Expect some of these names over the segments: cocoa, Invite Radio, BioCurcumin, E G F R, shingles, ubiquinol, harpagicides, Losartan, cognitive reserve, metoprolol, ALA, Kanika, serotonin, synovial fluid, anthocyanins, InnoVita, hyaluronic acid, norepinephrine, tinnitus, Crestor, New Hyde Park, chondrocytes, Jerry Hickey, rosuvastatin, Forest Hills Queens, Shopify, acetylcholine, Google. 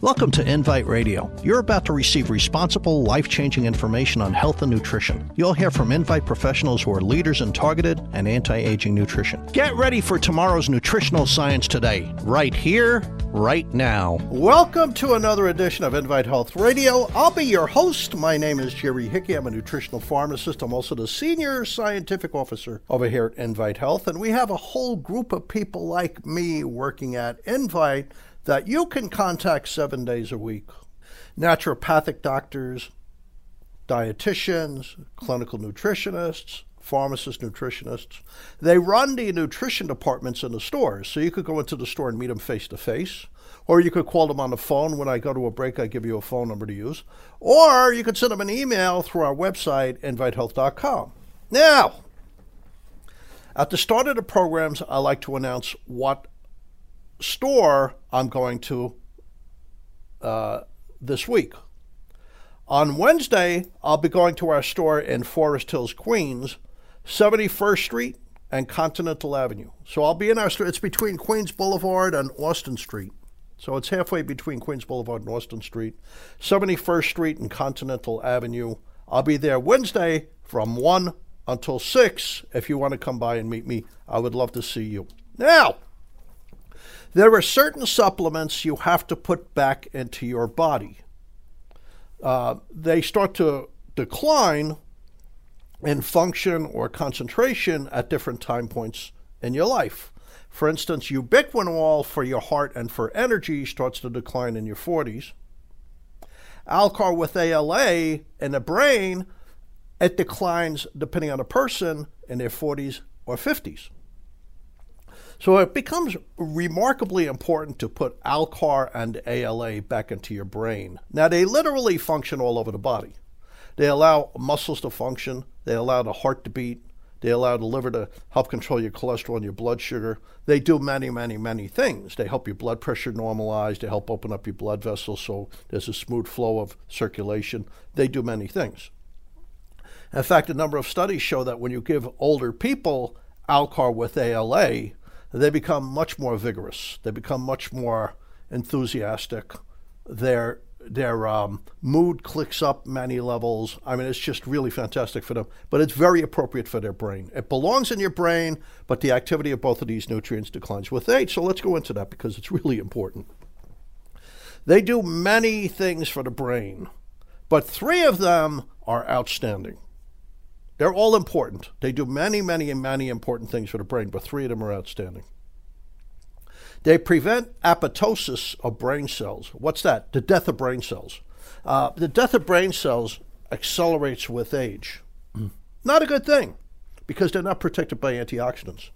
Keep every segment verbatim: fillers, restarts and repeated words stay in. Welcome to Invite Radio. You're about to receive responsible, life-changing information on health and nutrition. You'll hear from Invite professionals who are leaders in targeted and anti-aging nutrition. Get ready for tomorrow's nutritional science today, right here, right now. Welcome to another edition of Invite Health Radio. I'll be your host. My name is Jerry Hickey. I'm a nutritional pharmacist. I'm also the senior scientific officer over here at Invite Health, and we have a whole group of people like me working at Invite that you can contact seven days a week. Naturopathic doctors, dietitians, clinical nutritionists, pharmacists, nutritionists. They run the nutrition departments in the stores, so you could go into the store and meet them face to face, or you could call them on the phone. When I go to a break, I give you a phone number to use, or you could send them an email through our website, invite health dot com. Now, at the start of the programs, I like to announce what store I'm going to uh, this week. On Wednesday, I'll be going to our store in Forest Hills, Queens, seventy-first street and Continental Avenue. So I'll be in our store. It's between Queens Boulevard and Austin Street. So it's halfway between Queens Boulevard and Austin Street, seventy-first street and Continental Avenue. I'll be there Wednesday from one until six. If you want to come by and meet me, I would love to see you. Now, there are certain supplements you have to put back into your body. Uh, they start to decline in function or concentration at different time points in your life. For instance, ubiquinol for your heart and for energy starts to decline in your forties. Alcar with A L A in the brain, it declines depending on the person in their forties or fifties. So it becomes remarkably important to put Alcar and A L A back into your brain. Now, they literally function all over the body. They allow muscles to function. They allow the heart to beat. They allow the liver to help control your cholesterol and your blood sugar. They do many, many, many things. They help your blood pressure normalize. They help open up your blood vessels so there's a smooth flow of circulation. They do many things. In fact, a number of studies show that when you give older people Alcar with A L A, they become much more vigorous. They become much more enthusiastic. Their their um, mood clicks up many levels. I mean, it's just really fantastic for them, but it's very appropriate for their brain. It belongs in your brain, but the activity of both of these nutrients declines with age. So let's go into that because it's really important. They do many things for the brain, but three of them are outstanding. They're all important. They do many, many, and many important things for the brain, but three of them are outstanding. They prevent apoptosis of brain cells. What's that? The death of brain cells. Uh, the death of brain cells accelerates with age. Mm. Not a good thing, because they're not protected by antioxidants.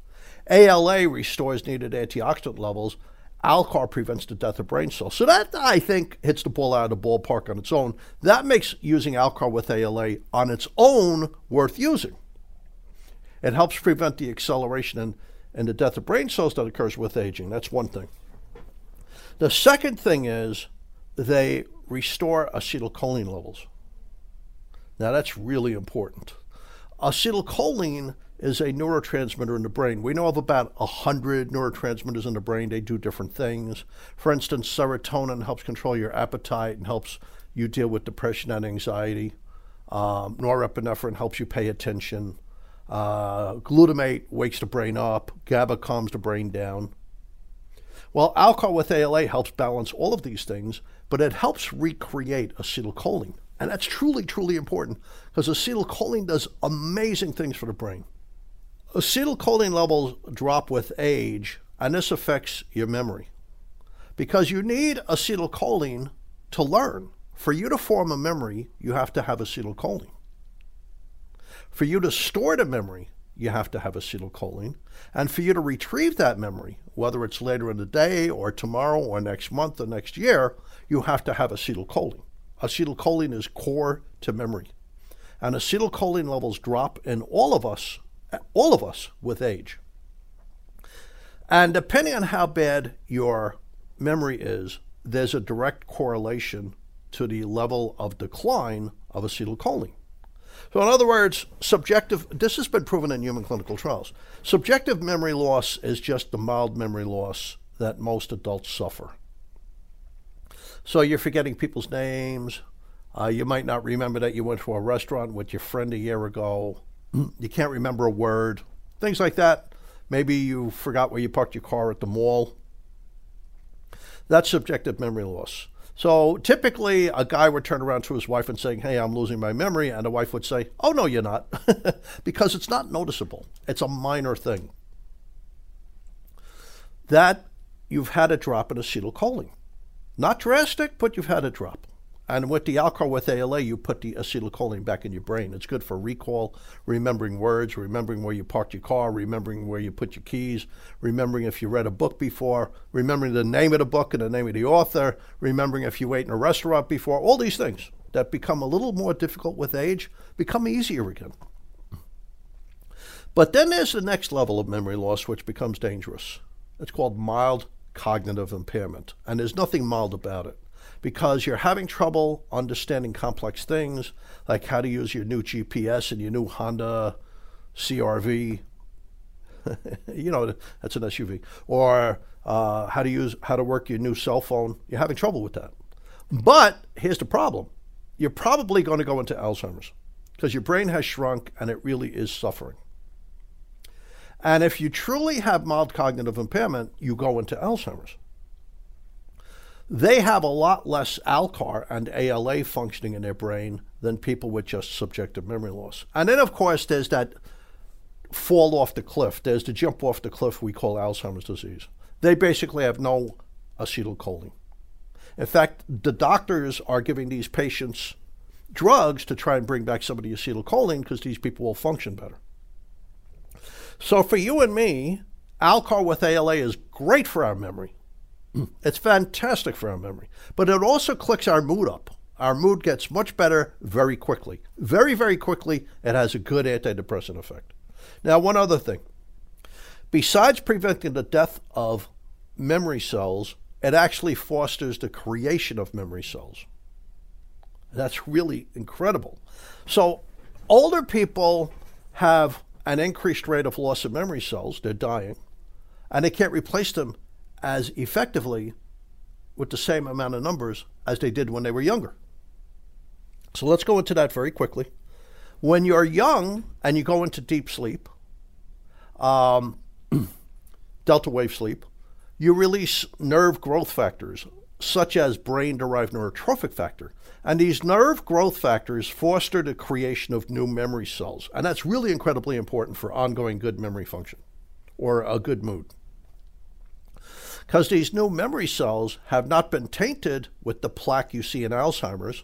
A L A restores needed antioxidant levels. Alcar prevents the death of brain cells. So that, I think, hits the ball out of the ballpark on its own. That makes using Alcar with A L A on its own worth using. It helps prevent the acceleration and, and the death of brain cells that occurs with aging. That's one thing. The second thing is they restore acetylcholine levels. Now, that's really important. Acetylcholine is a neurotransmitter in the brain. We know of about one hundred neurotransmitters in the brain. They do different things. For instance, serotonin helps control your appetite and helps you deal with depression and anxiety. Um, norepinephrine helps you pay attention. Uh, glutamate wakes the brain up. GABA calms the brain down. Well, Alcar with A L A helps balance all of these things, but it helps recreate acetylcholine. And that's truly, truly important because acetylcholine does amazing things for the brain. Acetylcholine levels drop with age, and this affects your memory because you need acetylcholine to learn. For you to form a memory, you have to have acetylcholine. For you to store the memory, you have to have acetylcholine. And for you to retrieve that memory, whether it's later in the day or tomorrow or next month or next year, you have to have acetylcholine. Acetylcholine is core to memory. And acetylcholine levels drop in all of us, all of us with age. And depending on how bad your memory is, there's a direct correlation to the level of decline of acetylcholine. So in other words, subjective, this has been proven in human clinical trials. Subjective memory loss is just the mild memory loss that most adults suffer. So you're forgetting people's names. Uh, you might not remember that you went to a restaurant with your friend a year ago. You can't remember a word, things like that. Maybe you forgot where you parked your car at the mall. That's subjective memory loss. So typically a guy would turn around to his wife and saying, hey, I'm losing my memory. And the wife would say, oh, no, you're not, because it's not noticeable. It's a minor thing. That you've had a drop in acetylcholine. Not drastic, but you've had a drop. And with the Alcar with A L A, you put the acetylcholine back in your brain. It's good for recall, remembering words, remembering where you parked your car, remembering where you put your keys, remembering if you read a book before, remembering the name of the book and the name of the author, remembering if you ate in a restaurant before. All these things that become a little more difficult with age become easier again. But then there's the next level of memory loss, which becomes dangerous. It's called mild cognitive impairment, and there's nothing mild about it. Because you're having trouble understanding complex things, like how to use your new G P S and your new Honda C R V. You know, that's an S U V. Or uh, how to use, how to work your new cell phone. You're having trouble with that. But here's the problem. You're probably going to go into Alzheimer's because your brain has shrunk and it really is suffering. And if you truly have mild cognitive impairment, you go into Alzheimer's. They have a lot less Alcar and A L A functioning in their brain than people with just subjective memory loss. And then, of course, there's that fall off the cliff. There's the jump off the cliff we call Alzheimer's disease. They basically have no acetylcholine. In fact, the doctors are giving these patients drugs to try and bring back some of the acetylcholine because these people will function better. So for you and me, Alcar with A L A is great for our memory. It's fantastic for our memory, but it also clicks our mood up. Our mood gets much better very quickly. Very, very quickly, it has a good antidepressant effect. Now, one other thing. Besides preventing the death of memory cells, it actually fosters the creation of memory cells. That's really incredible. So older people have an increased rate of loss of memory cells. They're dying, and they can't replace them as effectively with the same amount of numbers as they did when they were younger. So let's go into that very quickly. When you're young and you go into deep sleep, um, delta wave sleep, you release nerve growth factors such as brain-derived neurotrophic factor. And these nerve growth factors foster the creation of new memory cells. And that's really incredibly important for ongoing good memory function or a good mood, because these new memory cells have not been tainted with the plaque you see in Alzheimer's,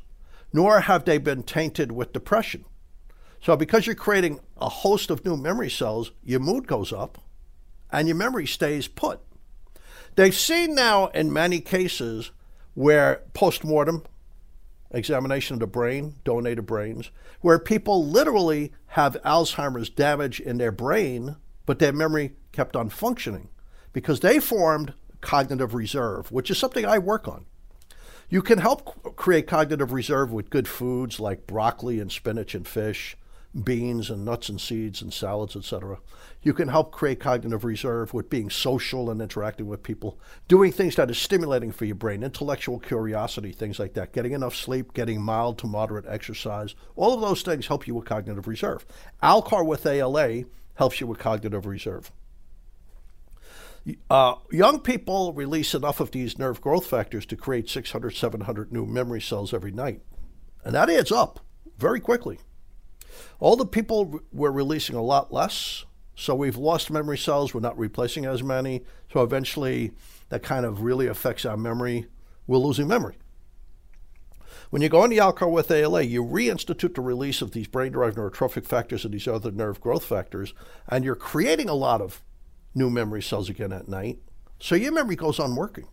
nor have they been tainted with depression. So because you're creating a host of new memory cells, your mood goes up and your memory stays put. They've seen now in many cases where post-mortem examination of the brain, donated brains, where people literally have Alzheimer's damage in their brain, but their memory kept on functioning because they formed cognitive reserve, which is something I work on. You can help create cognitive reserve with good foods like broccoli and spinach and fish, beans and nuts and seeds and salads, et cetera. You can help create cognitive reserve with being social and interacting with people, doing things that are stimulating for your brain, intellectual curiosity, things like that, getting enough sleep, getting mild to moderate exercise. All of those things help you with cognitive reserve. Alcar with A L A helps you with cognitive reserve. Uh, young people release enough of these nerve growth factors to create six hundred, seven hundred new memory cells every night. And that adds up very quickly. Older people were releasing a lot less, so we've lost memory cells. We're not replacing as many. So eventually that kind of really affects our memory. We're losing memory. When you go into Alcar with A L A, you reinstitute the release of these brain-derived neurotrophic factors and these other nerve growth factors, and you're creating a lot of new memory cells again at night, so your memory goes on working.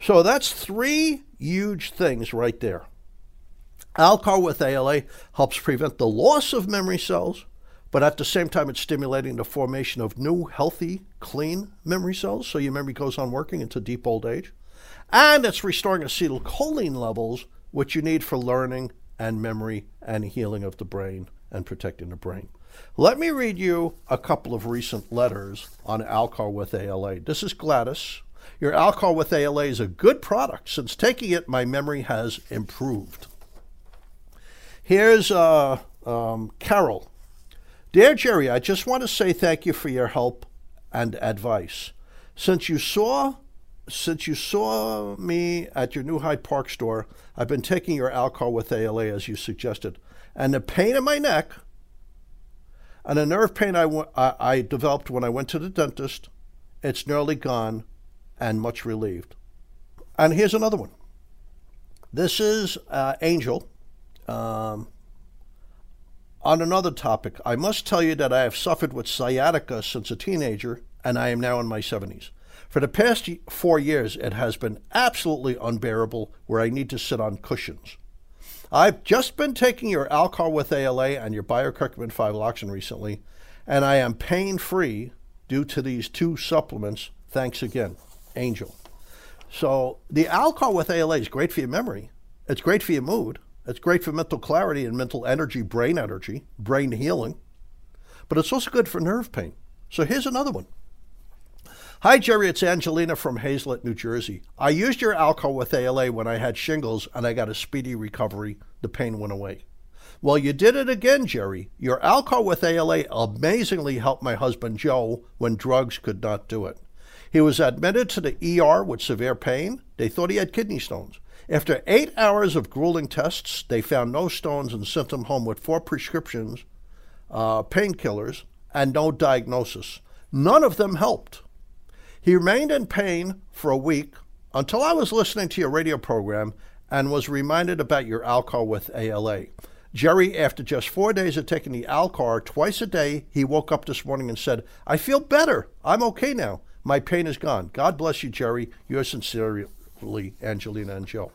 So that's three huge things right there. Alcar with A L A helps prevent the loss of memory cells, but at the same time, it's stimulating the formation of new, healthy, clean memory cells, so your memory goes on working into deep old age. And it's restoring acetylcholine levels, which you need for learning and memory and healing of the brain and protecting the brain. Let me read you a couple of recent letters on Alcar with A L A. This is Gladys. Your Alcar with A L A is a good product. Since taking it, my memory has improved. Here's uh, um, Carol. Dear Jerry, I just want to say thank you for your help and advice. Since you saw Since you saw me at your new Hyde Park store, I've been taking your Alcar with A L A as you suggested. And the pain in my neck and the nerve pain I, w- I, I developed when I went to the dentist, it's nearly gone and much relieved. And here's another one. This is uh, Angel. Um, on another topic, I must tell you that I have suffered with sciatica since a teenager, and I am now in my seventies. For the past four years, it has been absolutely unbearable where I need to sit on cushions. I've just been taking your Alcar with A L A and your BioCurcumin five Loxin recently, and I am pain-free due to these two supplements. Thanks again, Angel. So the Alcar with A L A is great for your memory. It's great for your mood. It's great for mental clarity and mental energy, brain energy, brain healing. But it's also good for nerve pain. So here's another one. Hi, Jerry, it's Angelina from Hazlet, New Jersey. I used your Alcar with A L A when I had shingles, and I got a speedy recovery. The pain went away. Well, you did it again, Jerry. Your Alcar with A L A amazingly helped my husband, Joe, when drugs could not do it. He was admitted to the E R with severe pain. They thought he had kidney stones. After eight hours of grueling tests, they found no stones and sent him home with four prescriptions, uh, painkillers, and no diagnosis. None of them helped. He remained in pain for a week until I was listening to your radio program and was reminded about your Alcar with A L A. Jerry, after just four days of taking the Alcar twice a day, he woke up this morning and said, I feel better. I'm okay now. My pain is gone. God bless you, Jerry. Yours sincerely, Angelina and Joe.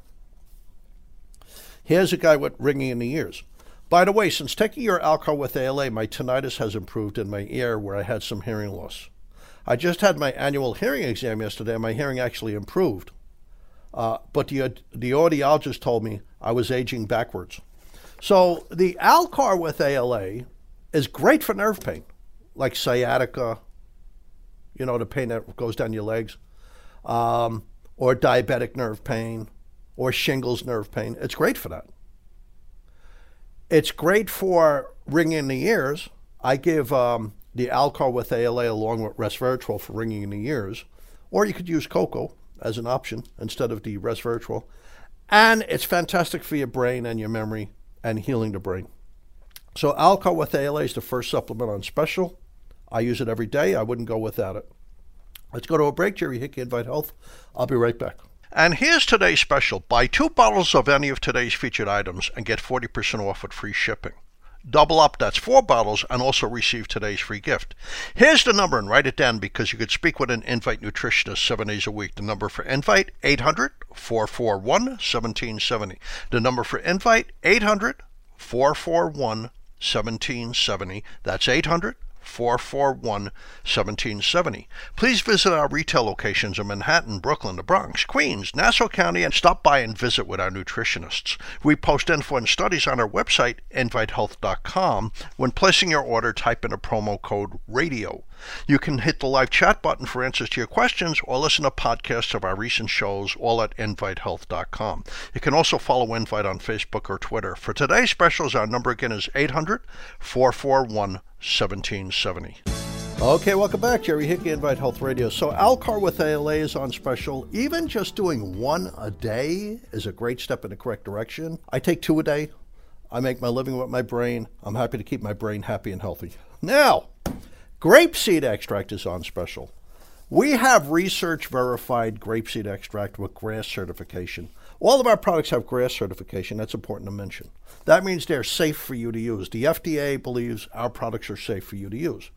Here's a guy with ringing in the ears. By the way, since taking your Alcar with A L A, my tinnitus has improved in my ear where I had some hearing loss. I just had my annual hearing exam yesterday, and my hearing actually improved. Uh, but the, the audiologist told me I was aging backwards. So the Alcar with A L A is great for nerve pain, like sciatica, you know, the pain that goes down your legs, um, or diabetic nerve pain, or shingles nerve pain. It's great for that. It's great for ringing in the ears. I give... Um, the Alcar with A L A along with resveratrol for ringing in the ears, or you could use cocoa as an option instead of the resveratrol. And it's fantastic for your brain and your memory and healing the brain. So Alcar with A L A is the first supplement on special. I use it every day. I wouldn't go without it. Let's go to a break. Jerry Hickey, Invite Health. I'll be right back. And here's today's special. Buy two bottles of any of today's featured items and get forty percent off with free shipping. Double up, that's four bottles, and also receive today's free gift. Here's the number, and write it down because you could speak with an Invite nutritionist seven days a week. The number for Invite, eight hundred, four four one, one seven seven zero. The number for Invite, eight hundred, four four one, one seven seven zero. That's eight hundred, four four one, one seven seven zero. Please visit our retail locations in Manhattan, Brooklyn, the Bronx, Queens, Nassau County, and stop by and visit with our nutritionists. We post info and studies on our website, invite health dot com. When placing your order, type in a promo code RADIO. You can hit the live chat button for answers to your questions or listen to podcasts of our recent shows, all at invite health dot com. You can also follow Invite on Facebook or Twitter. For today's specials, our number again is eight hundred, four four one, one seven seven zero. Okay, welcome back. Jerry Hickey, Invite Health Radio. So Alcar with A L A is on special. Even just doing one a day is a great step in the correct direction. I take two a day. I make my living with my brain. I'm happy to keep my brain happy and healthy. Now, grapeseed extract is on special. We have research-verified grapeseed extract with GRAS certification. All of our products have GRAS certification. That's important to mention. That means they're safe for you to use. The F D A believes our products are safe for you to use.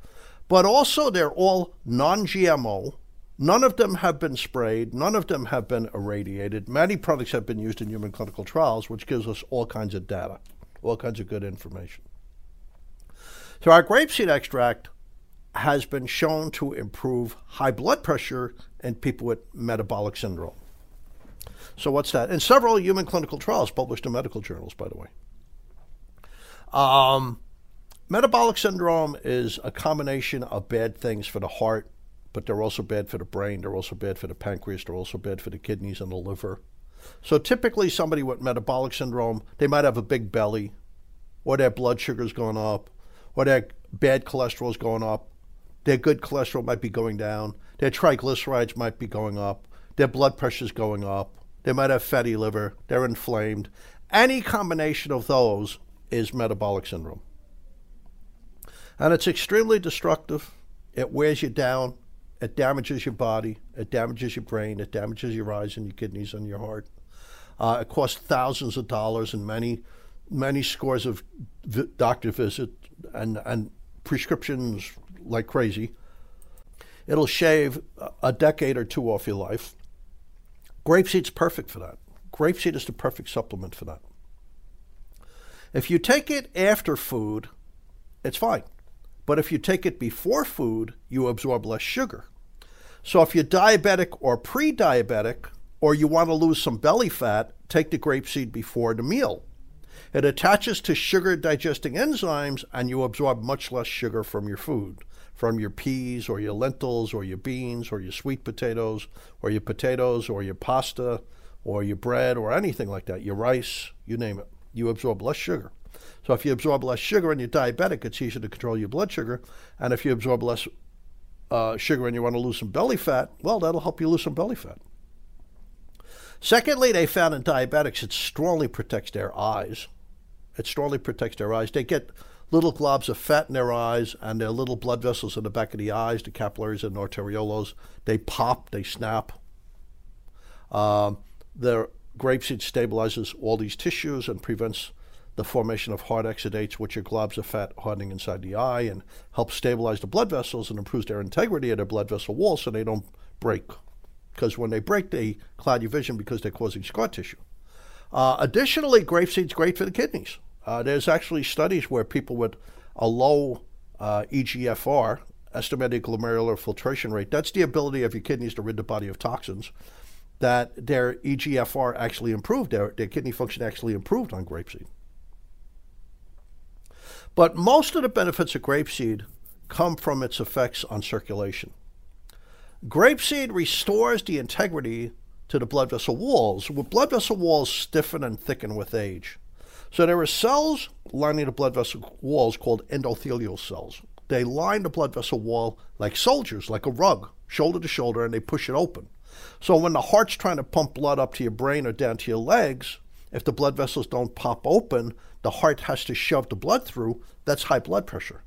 But also, they're all non-G M O. None of them have been sprayed. None of them have been irradiated. Many products have been used in human clinical trials, which gives us all kinds of data, all kinds of good information. So our grapeseed extract has been shown to improve high blood pressure in people with metabolic syndrome. So what's that? In several human clinical trials published in medical journals, by the way. Um, metabolic syndrome is a combination of bad things for the heart, but they're also bad for the brain, they're also bad for the pancreas, they're also bad for the kidneys and the liver. So typically somebody with metabolic syndrome, they might have a big belly, or their blood sugar's going up, or their bad cholesterol's going up, their good cholesterol might be going down, their triglycerides might be going up, their blood pressure's going up, they might have fatty liver, they're inflamed. Any combination of those is metabolic syndrome. And it's extremely destructive. It wears you down. It damages your body, it damages your brain, it damages your eyes and your kidneys and your heart. Uh, it costs thousands of dollars and many, many scores of vi- doctor visits and, and prescriptions like crazy. It'll shave a decade or two off your life. Grapeseed's perfect for that. Grapeseed is the perfect supplement for that. If you take it after food, it's fine. But if you take it before food, you absorb less sugar. So if you're diabetic or pre-diabetic, or you want to lose some belly fat, take the grapeseed before the meal. It attaches to sugar-digesting enzymes, and you absorb much less sugar from your food, from your peas or your lentils or your beans or your sweet potatoes or your potatoes or your pasta or your bread or anything like that, your rice, you name it. You absorb less sugar. So if you absorb less sugar and you're diabetic, it's easier to control your blood sugar. And if you absorb less uh, sugar and you want to lose some belly fat, well, that'll help you lose some belly fat. Secondly, they found in diabetics it strongly protects their eyes. It strongly protects their eyes. They get little globs of fat in their eyes, and their little blood vessels in the back of the eyes, the capillaries and arterioles, they pop, they snap. Uh, the grapeseed stabilizes all these tissues and prevents the formation of hard exudates, which are globs of fat hardening inside the eye, and helps stabilize the blood vessels and improves their integrity of their blood vessel wall so they don't break. Because when they break, they cloud your vision because they're causing scar tissue. Uh, additionally, grapeseed's great for the kidneys. Uh, there's actually studies where people with a low uh, E G F R, estimated glomerular filtration rate, that's the ability of your kidneys to rid the body of toxins, that their E G F R actually improved, their, their kidney function actually improved on grapeseed. But most of the benefits of grapeseed come from its effects on circulation. Grapeseed restores the integrity to the blood vessel walls. Well, blood vessel walls stiffen and thicken with age. So there are cells lining the blood vessel walls called endothelial cells. They line the blood vessel wall like soldiers, like a rug, shoulder to shoulder, and they push it open. So when the heart's trying to pump blood up to your brain or down to your legs, if the blood vessels don't pop open, the heart has to shove the blood through. That's high blood pressure.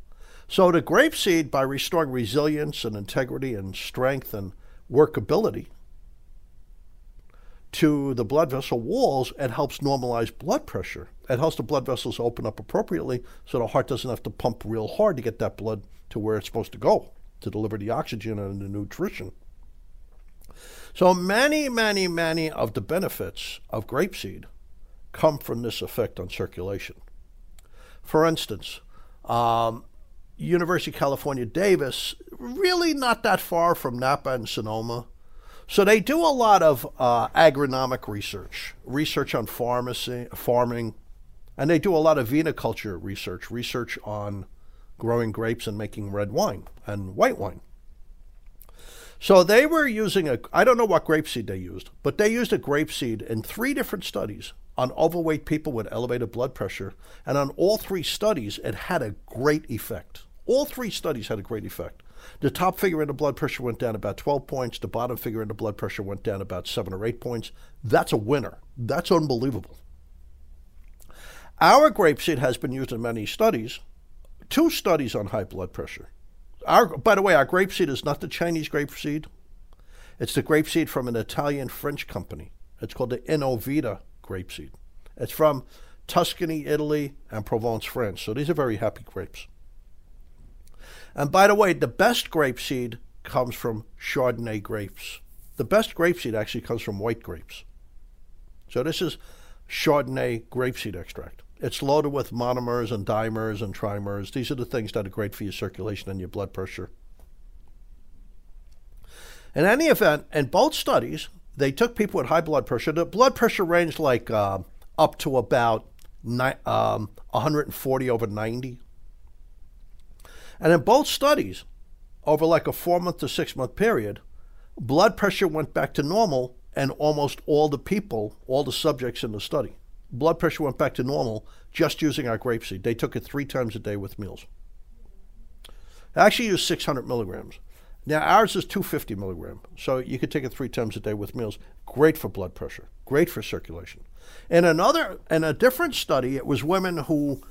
So the grapeseed, by restoring resilience and integrity and strength and workability to the blood vessel walls, it helps normalize blood pressure. It helps the blood vessels open up appropriately so the heart doesn't have to pump real hard to get that blood to where it's supposed to go, to deliver the oxygen and the nutrition. So many, many, many of the benefits of grapeseed come from this effect on circulation. For instance, um, University of California, Davis, really not that far from Napa and Sonoma. So they do a lot of uh, agronomic research, research on pharmacy, farming, and they do a lot of viticulture research, research on growing grapes and making red wine and white wine. So they were using a, I don't know what grapeseed they used, but they used a grapeseed in three different studies on overweight people with elevated blood pressure, and on all three studies, it had a great effect. All three studies had a great effect. The top figure in the blood pressure went down about twelve points. The bottom figure in the blood pressure went down about seven or eight points. That's a winner. That's unbelievable. Our grapeseed has been used in many studies, two studies on high blood pressure. Our, by the way, our grapeseed is not the Chinese grapeseed. It's the grapeseed from an Italian-French company. It's called the Innovita grapeseed. It's from Tuscany, Italy, and Provence, France. So these are very happy grapes. And by the way, the best grapeseed comes from Chardonnay grapes. The best grapeseed actually comes from white grapes. So this is Chardonnay grapeseed extract. It's loaded with monomers and dimers and trimers. These are the things that are great for your circulation and your blood pressure. In any event, in both studies, they took people with high blood pressure. The blood pressure ranged like uh, up to about ni- um, one forty over ninety. And in both studies, over like a four-month to six-month period, blood pressure went back to normal in almost all the people, all the subjects in the study. Blood pressure went back to normal just using our grapeseed. They took it three times a day with meals. I actually used six hundred milligrams. Now ours is two hundred fifty milligrams, so you could take it three times a day with meals. Great for blood pressure, great for circulation. In another, in a different study, it was women who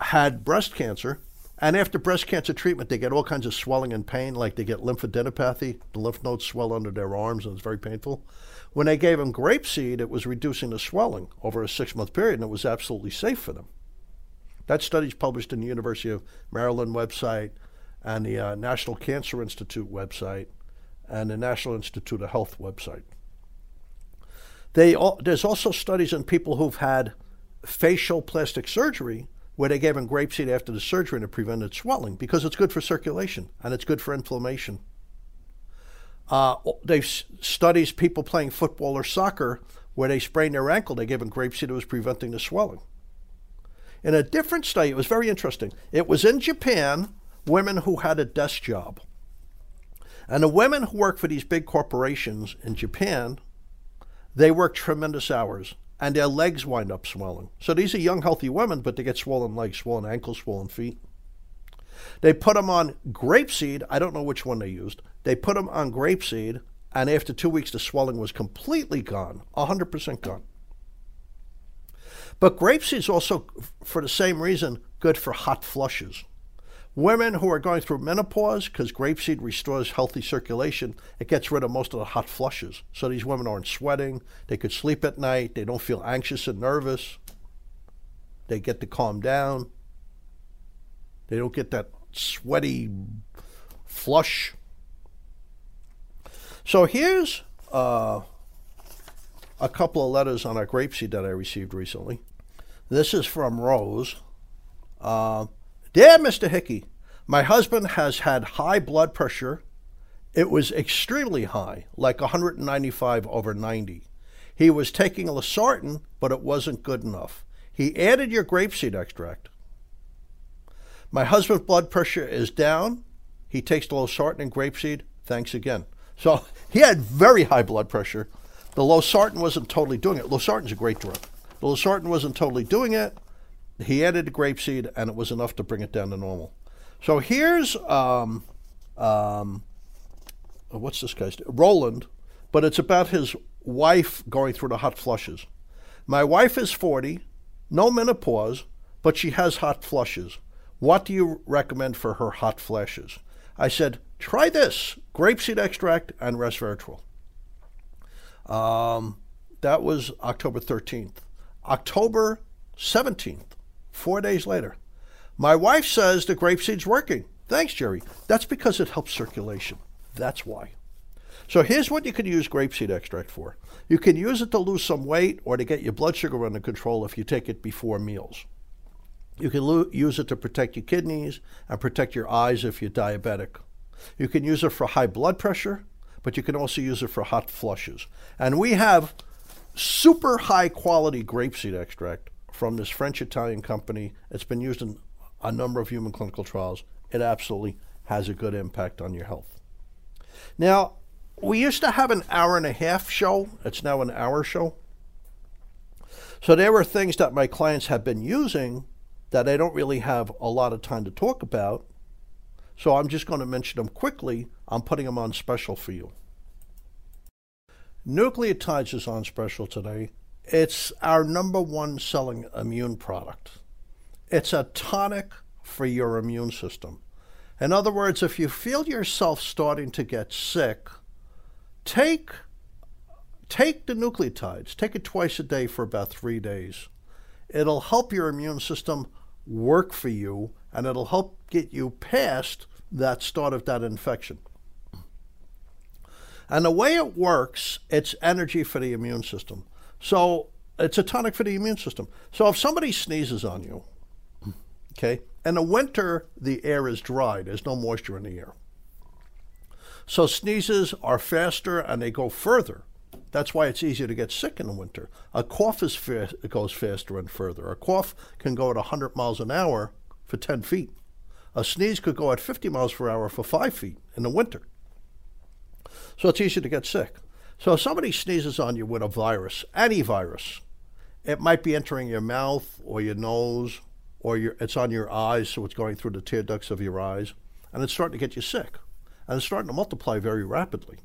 had breast cancer, and after breast cancer treatment, they get all kinds of swelling and pain, like they get lymphadenopathy. The lymph nodes swell under their arms, and it's very painful. When they gave them grapeseed, it was reducing the swelling over a six-month period, and it was absolutely safe for them. That study's published in the University of Maryland website and the uh, National Cancer Institute website and the National Institute of Health website. They all, there's also studies in people who've had facial plastic surgery where they gave them grapeseed after the surgery and it prevented swelling because it's good for circulation and it's good for inflammation. Uh, they've studies people playing football or soccer where they sprained their ankle, they gave them grapeseed, it was preventing the swelling. In a different study, it was very interesting. It was in Japan, women who had a desk job. And the women who work for these big corporations in Japan, they work tremendous hours and their legs wind up swelling. So these are young, healthy women, but they get swollen legs, swollen ankles, swollen feet. They put them on grapeseed. I don't know which one they used. They put them on grapeseed, and after two weeks, the swelling was completely gone, one hundred percent gone. But grapeseed is also, for the same reason, good for hot flushes. Women who are going through menopause, because grapeseed restores healthy circulation, it gets rid of most of the hot flushes. So these women aren't sweating. They could sleep at night. They don't feel anxious and nervous. They get to calm down. They don't get that sweaty flush. So here's uh, a couple of letters on our grapeseed that I received recently. This is from Rose. Uh, Dear Mister Hickey, my husband has had high blood pressure. It was extremely high, like one ninety-five over ninety. He was taking Losartan, but it wasn't good enough. He added your grapeseed extract. My husband's blood pressure is down. He takes the Losartan and grapeseed. Thanks again. So he had very high blood pressure. The Losartan wasn't totally doing it. Losartan's a great drug. The Losartan wasn't totally doing it. He added the grapeseed, and it was enough to bring it down to normal. So here's, um, um, what's this guy's name? Roland, but it's about his wife going through the hot flushes. My wife is forty, no menopause, but she has hot flushes. What do you recommend for her hot flashes? I said, try this, grapeseed extract and resveratrol. Um, that was October thirteenth. October seventeenth, four days later, my wife says the grapeseed's working. Thanks, Jerry. That's because it helps circulation. That's why. So here's what you can use grapeseed extract for. You can use it to lose some weight or to get your blood sugar under control if you take it before meals. You can lo- use it to protect your kidneys and protect your eyes if you're diabetic. You can use it for high blood pressure, but you can also use it for hot flushes. And we have super high quality grapeseed extract from this French-Italian company. It's been used in a number of human clinical trials. It absolutely has a good impact on your health. Now, we used to have an hour and a half show. It's now an hour show. So there were things that my clients have been using that I don't really have a lot of time to talk about, so I'm just going to mention them quickly. I'm putting them on special for you. Nucleotides is on special today. It's our number one selling immune product. It's a tonic for your immune system. In other words, if you feel yourself starting to get sick, take Take the nucleotides. Take it twice a day for about three days. It'll help your immune system work for you, and it'll help get you past that start of that infection. And the way it works, it's energy for the immune system. So it's a tonic for the immune system. So if somebody sneezes on you, okay, in the winter, the air is dry. There's no moisture in the air. So sneezes are faster and they go further. That's why it's easier to get sick in the winter. A cough is fa- it goes faster and further. A cough can go at one hundred miles an hour for ten feet. A sneeze could go at fifty miles per hour for five feet in the winter. So it's easier to get sick. So if somebody sneezes on you with a virus, any virus, it might be entering your mouth or your nose, or your, it's on your eyes, so it's going through the tear ducts of your eyes, and it's starting to get you sick. And it's starting to multiply very rapidly.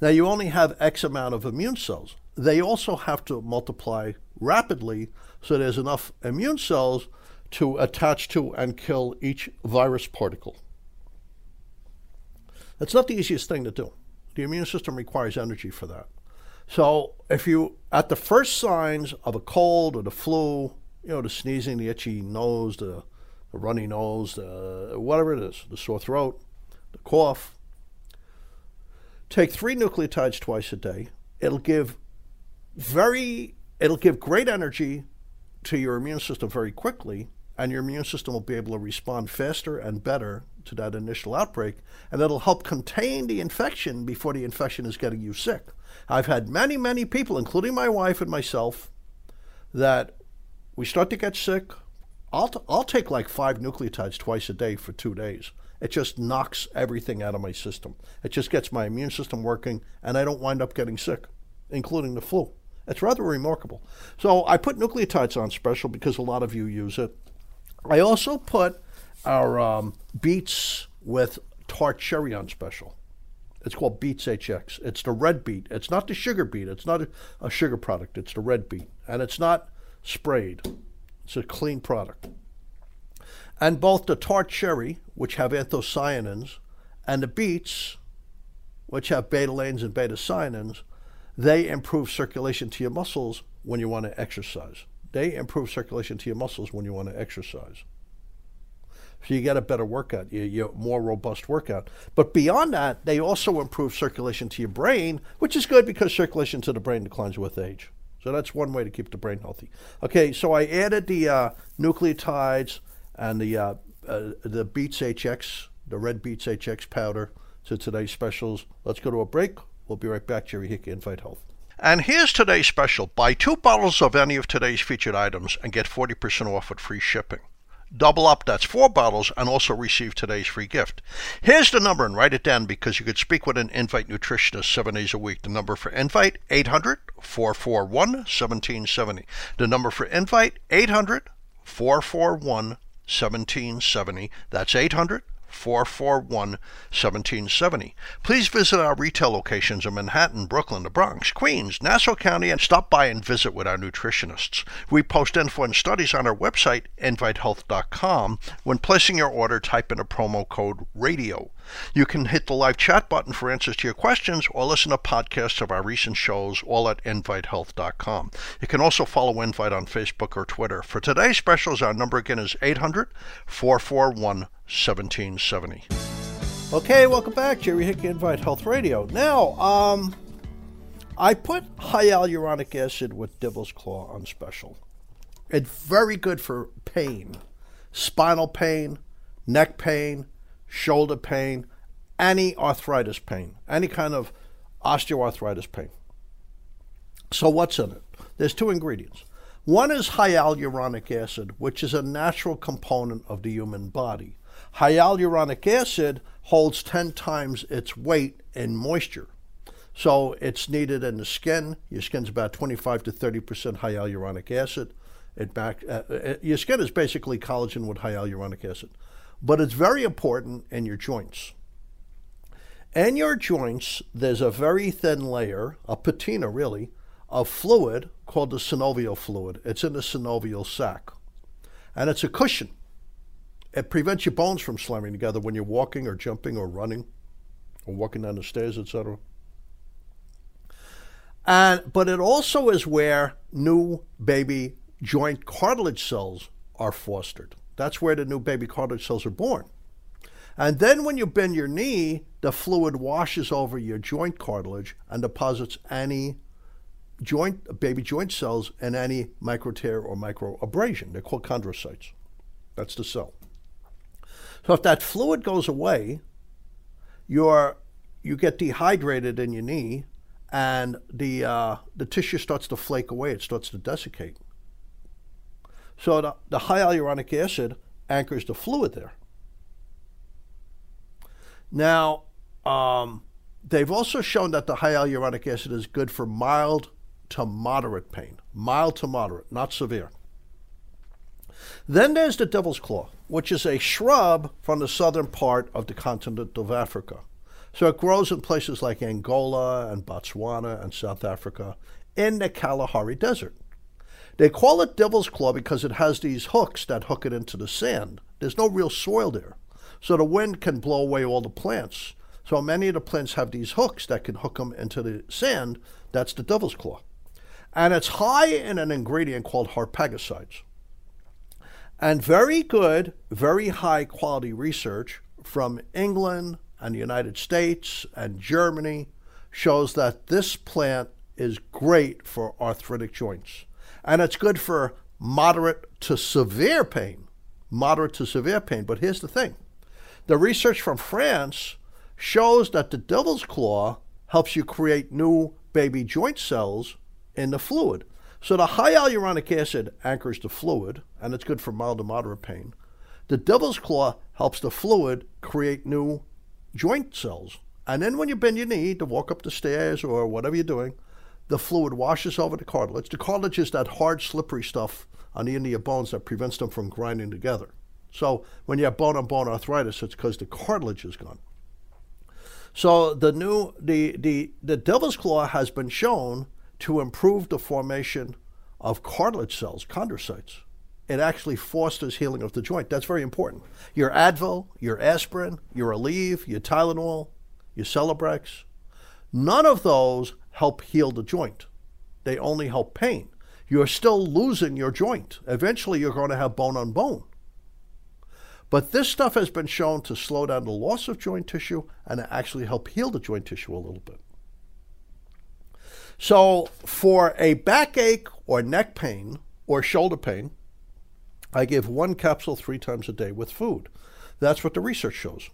Now, you only have X amount of immune cells. They also have to multiply rapidly, so there's enough immune cells to attach to and kill each virus particle. That's not the easiest thing to do. The immune system requires energy for that. So if you, at the first signs of a cold or the flu, you know, the sneezing, the itchy nose, the, the runny nose, the, whatever it is, the sore throat, the cough, take three nucleotides twice a day. It'll give very, it'll give great energy to your immune system very quickly, and your immune system will be able to respond faster and better to that initial outbreak, and that'll help contain the infection before the infection is getting you sick. I've had many, many people, including my wife and myself, that we start to get sick. I'll, t- I'll take like five nucleotides twice a day for two days. It just knocks everything out of my system. It just gets my immune system working, and I don't wind up getting sick, including the flu. It's rather remarkable. So I put nucleotides on special because a lot of you use it. I also put our um, beets with tart cherry on special. It's called Beets H X. It's the red beet. It's not the sugar beet. It's not a, a sugar product. It's the red beet. And it's not sprayed. It's a clean product. And both the tart cherry, which have anthocyanins, and the beets, which have betalains and beta-cyanins, they improve circulation to your muscles when you want to exercise. They improve circulation to your muscles when you want to exercise. So you get a better workout, you, you more robust workout. But beyond that, they also improve circulation to your brain, which is good because circulation to the brain declines with age. So that's one way to keep the brain healthy. Okay, so I added the uh, nucleotides and the uh, uh, the Beets H X, the red Beets H X powder to today's specials. Let's go to a break. We'll be right back. Jerry Hickey, Invite Health. And here's today's special. Buy two bottles of any of today's featured items and get forty percent off with free shipping. Double up, that's four bottles, and also receive today's free gift. Here's the number, and write it down because you could speak with an Invite nutritionist seven days a week. The number for Invite, eight hundred, four four one, one seven seven zero. The number for Invite, eight hundred, four four one, one seven seven zero. That's eight hundred, four four one, one seven seven zero. Please visit our retail locations in Manhattan, Brooklyn, the Bronx, Queens, Nassau County, and stop by and visit with our nutritionists. We post info and studies on our website, invite health dot com. When placing your order, type in a promo code RADIO. You can hit the live chat button for answers to your questions or listen to podcasts of our recent shows, all at invite health dot com. You can also follow Invite on Facebook or Twitter. For today's specials, our number again is eight hundred, four four one, one seven seven zero. Okay, welcome back. Jerry Hickey, Invite Health Radio. Now, um, I put hyaluronic acid with devil's claw on special. It's very good for pain, spinal pain, neck pain, shoulder pain, any arthritis pain, any kind of osteoarthritis pain. So what's in it? There's two ingredients. One is hyaluronic acid, which is a natural component of the human body. Hyaluronic acid holds ten times its weight in moisture. So it's needed in the skin. Your skin's about twenty-five to thirty percent hyaluronic acid. It back, uh, it, your skin is basically collagen with hyaluronic acid. But it's very important in your joints. In your joints, there's a very thin layer, a patina really, of fluid called the synovial fluid. It's in the synovial sac. And it's a cushion. It prevents your bones from slamming together when you're walking or jumping or running or walking down the stairs, et cetera. And, but it also is where new baby joint cartilage cells are fostered. That's where the new baby cartilage cells are born. And then when you bend your knee, the fluid washes over your joint cartilage and deposits any joint, baby joint cells and any micro tear or micro abrasion. They're called chondrocytes. That's the cell. So if that fluid goes away, you're, you get dehydrated in your knee, and the, uh, the tissue starts to flake away. It starts to desiccate. So the, the hyaluronic acid anchors the fluid there. Now, um, they've also shown that the hyaluronic acid is good for mild to moderate pain. Mild to moderate, not severe. Then there's the devil's claw, which is a shrub from the southern part of the continent of Africa. So it grows in places like Angola and Botswana and South Africa in the Kalahari Desert. They call it devil's claw because it has these hooks that hook it into the sand. There's no real soil there. So the wind can blow away all the plants. So many of the plants have these hooks that can hook them into the sand. That's the devil's claw. And it's high in an ingredient called harpagicides. And very good, very high quality research from England and the United States and Germany shows that this plant is great for arthritic joints. And it's good for moderate to severe pain, moderate to severe pain. But here's the thing. The research from France shows that the devil's claw helps you create new baby joint cells in the fluid. So the hyaluronic acid anchors the fluid, and it's good for mild to moderate pain. The devil's claw helps the fluid create new joint cells. And then when you bend your knee to walk up the stairs or whatever you're doing, the fluid washes over the cartilage. The cartilage is that hard, slippery stuff on the end of your bones that prevents them from grinding together. So when you have bone-on-bone arthritis, it's because the cartilage is gone. So the new the, the the devil's claw has been shown to improve the formation of cartilage cells, chondrocytes. It actually fosters healing of the joint. That's very important. Your Advil, your aspirin, your Aleve, your Tylenol, your Celebrex, none of those help heal the joint. They only help pain. You're still losing your joint. Eventually, you're going to have bone-on-bone. But this stuff has been shown to slow down the loss of joint tissue and to actually help heal the joint tissue a little bit. So for a backache or neck pain or shoulder pain, I give one capsule three times a day with food. That's what the research shows.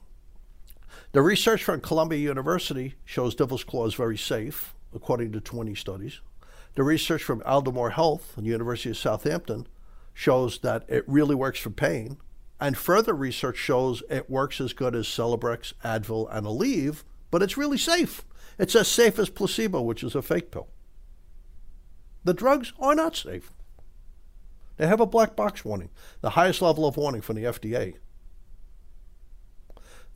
The research from Columbia University shows devil's claw is very safe, according to twenty studies. The research from Aldermore Health and the University of Southampton shows that it really works for pain. And further research shows it works as good as Celebrex, Advil, and Aleve, but it's really safe. It's as safe as placebo, which is a fake pill. The drugs are not safe. They have a black box warning, the highest level of warning from the F D A.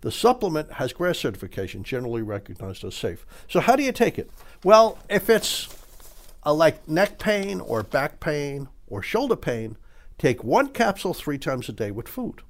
The supplement has GRAS certification, generally recognized as safe. So how do you take it? Well, if it's a, like neck pain or back pain or shoulder pain, take one capsule three times a day with food.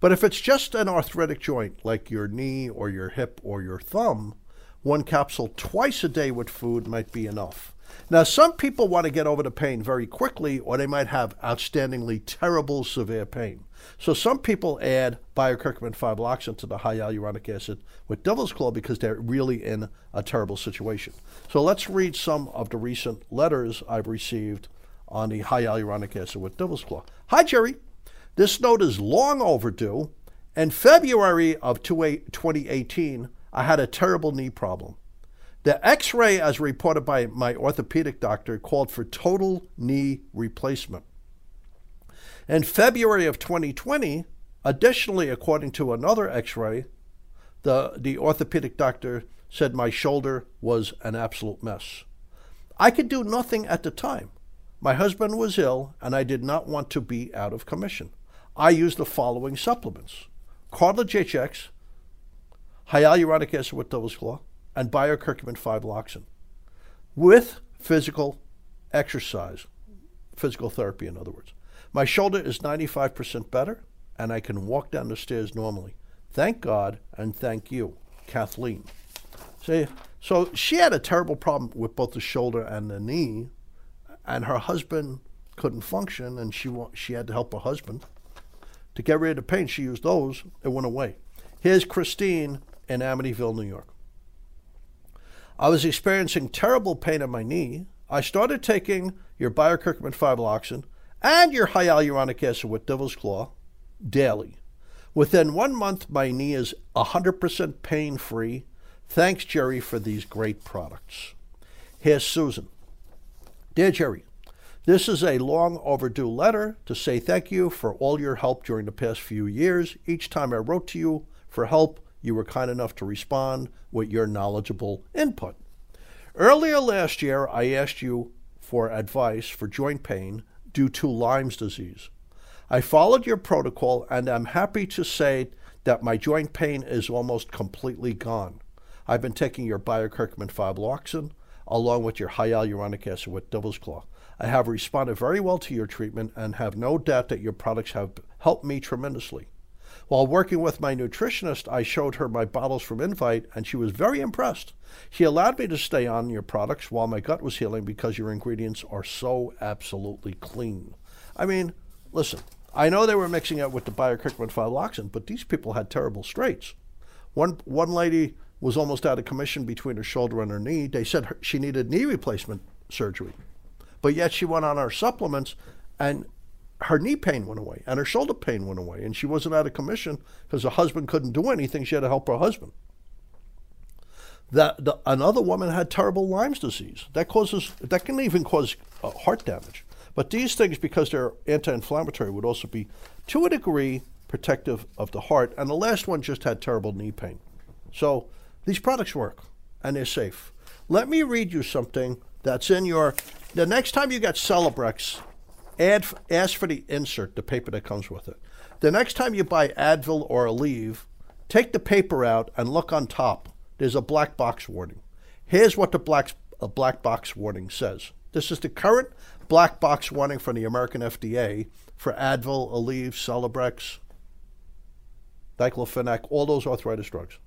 But if it's just an arthritic joint, like your knee or your hip or your thumb, one capsule twice a day with food might be enough. Now, some people want to get over the pain very quickly, or they might have outstandingly terrible severe pain. So some people add BioCurcumin five Loxin to the hyaluronic acid with devil's claw because they're really in a terrible situation. So let's read some of the recent letters I've received on the hyaluronic acid with devil's claw. Hi, Jerry. This note is long overdue. In February of twenty eighteen, I had a terrible knee problem. The x-ray, as reported by my orthopedic doctor, called for total knee replacement. In February of twenty twenty, additionally, according to another x-ray, the, the orthopedic doctor said my shoulder was an absolute mess. I could do nothing at the time. My husband was ill, and I did not want to be out of commission. I used the following supplements: Cartilage H X, hyaluronic acid with devil's claw, and BioCurcumin five Loxin, with physical exercise, physical therapy, in other words. My shoulder is ninety-five percent better, and I can walk down the stairs normally. Thank God, and thank you, Kathleen. See, So she had a terrible problem with both the shoulder and the knee, and her husband couldn't function, and she she had to help her husband. To get rid of the pain, she used those. It went away. Here's Christine in Amityville, New York. I was experiencing terrible pain in my knee. I started taking your BioCurcumin five Loxin and your hyaluronic acid with devil's claw daily. Within one month, my knee is one hundred percent pain-free. Thanks, Jerry, for these great products. Here's Susan. Dear Jerry, this is a long overdue letter to say thank you for all your help during the past few years. Each time I wrote to you for help, you were kind enough to respond with your knowledgeable input. Earlier last year, I asked you for advice for joint pain due to Lyme's disease. I followed your protocol, and I'm happy to say that my joint pain is almost completely gone. I've been taking your BioCurcumin five Loxin along with your hyaluronic acid with devil's claw. I have responded very well to your treatment and have no doubt that your products have helped me tremendously. While working with my nutritionist, I showed her my bottles from Invite, and she was very impressed. She allowed me to stay on your products while my gut was healing because your ingredients are so absolutely clean. I mean, listen, I know they were mixing it with the BioCurcumin five Loxin, but these people had terrible straits. One, one lady was almost out of commission between her shoulder and her knee. They said her, she needed knee replacement surgery, but yet she went on our supplements, and her knee pain went away, and her shoulder pain went away, and she wasn't out of commission because her husband couldn't do anything. She had to help her husband. That the, another woman had terrible Lyme's disease. That causes that can even cause uh, heart damage. But these things, because they're anti-inflammatory, would also be, to a degree, protective of the heart. And the last one just had terrible knee pain. So these products work, and they're safe. Let me read you something that's in your, the next time you get Celebrex, add, ask for the insert, the paper that comes with it. The next time you buy Advil or Aleve, take the paper out and look on top. There's a black box warning. Here's what the black, a black box warning says. This is the current black box warning from the American F D A for Advil, Aleve, Celebrex, diclofenac, all those arthritis drugs.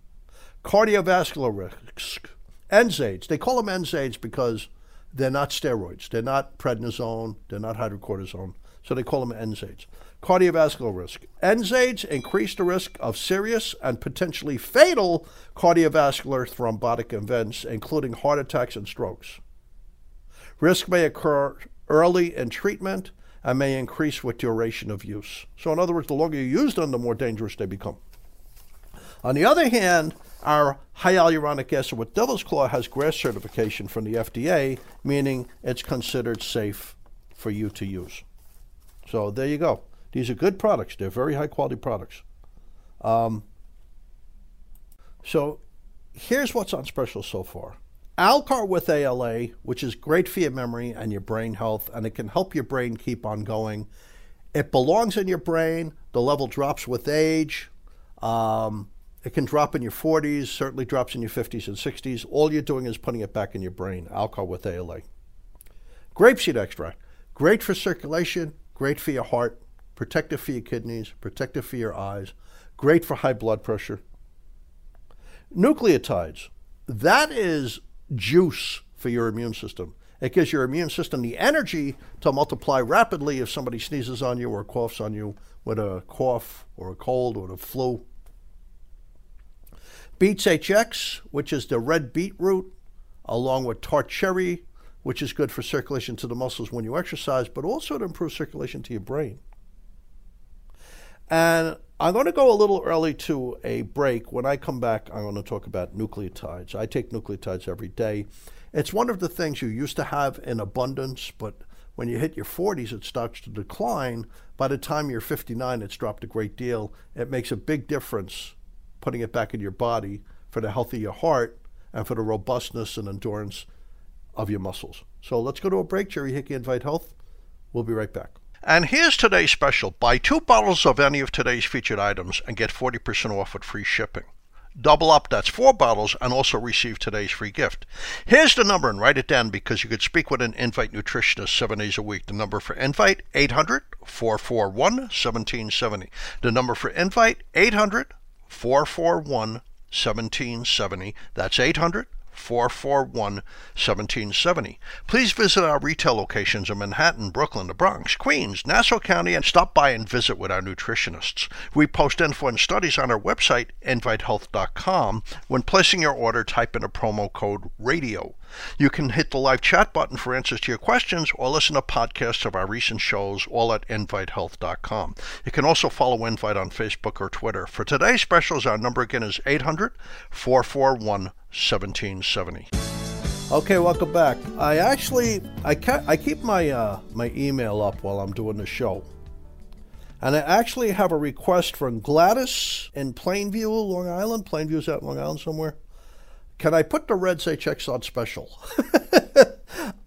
Cardiovascular risk, N SAIDs. They call them N SAIDs because they're not steroids. They're not prednisone. They're not hydrocortisone. So they call them N SAIDs. Cardiovascular risk. N SAIDs increase the risk of serious and potentially fatal cardiovascular thrombotic events, including heart attacks and strokes. Risk may occur early in treatment and may increase with duration of use. So in other words, the longer you use them, the more dangerous they become. On the other hand, our hyaluronic acid with devil's claw has GRAS certification from the F D A, meaning it's considered safe for you to use. So there you go. These are good products. They're very high quality products. Um, so here's what's on special so far. Alcar with A L A, which is great for your memory and your brain health, and it can help your brain keep on going. It belongs in your brain. The level drops with age. Um, It can drop in your forties, certainly drops in your fifties and sixties. All you're doing is putting it back in your brain, Alcar with A L A. Grapeseed extract, great for circulation, great for your heart, protective for your kidneys, protective for your eyes, great for high blood pressure. Nucleotides, that is juice for your immune system. It gives your immune system the energy to multiply rapidly if somebody sneezes on you or coughs on you with a cough or a cold or the flu. Beets H X, which is the red beetroot, along with tart cherry, which is good for circulation to the muscles when you exercise, but also to improve circulation to your brain. And I'm going to go a little early to a break. When I come back, I'm going to talk about nucleotides. I take nucleotides every day. It's one of the things you used to have in abundance, but when you hit your forties, it starts to decline. By the time you're fifty-nine, it's dropped a great deal. It makes a big difference putting it back in your body for the health of your heart and for the robustness and endurance of your muscles. So let's go to a break. Jerry Hickey, Invite Health. We'll be right back. And here's today's special. Buy two bottles of any of today's featured items and get forty percent off with free shipping. Double up, that's four bottles, and also receive today's free gift. Here's the number, and write it down because you could speak with an Invite nutritionist seven days a week. The number for Invite, eight hundred, four four one, one seven seven zero. The number for Invite, eight hundred, four four one, one seven seven zero. That's eight hundred, four four one, one seven seven zero. four four one, one seven seven zero. Please visit our retail locations in Manhattan, Brooklyn, the Bronx, Queens, Nassau County, and stop by and visit with our nutritionists. We post info and studies on our website, invite health dot com. When placing your order, type in a promo code RADIO. You can hit the live chat button for answers to your questions or listen to podcasts of our recent shows, all at invite health dot com. You can also follow Invite on Facebook or Twitter. For today's specials, our number again is eight hundred, four four one, one seven seven zero. Okay, welcome back. I actually, I, ca- I keep my, uh, my email up while I'm doing the show. And I actually have a request from Gladys in Plainview, Long Island. Plainview's out in Long Island somewhere. Can I put the Reds H X on special?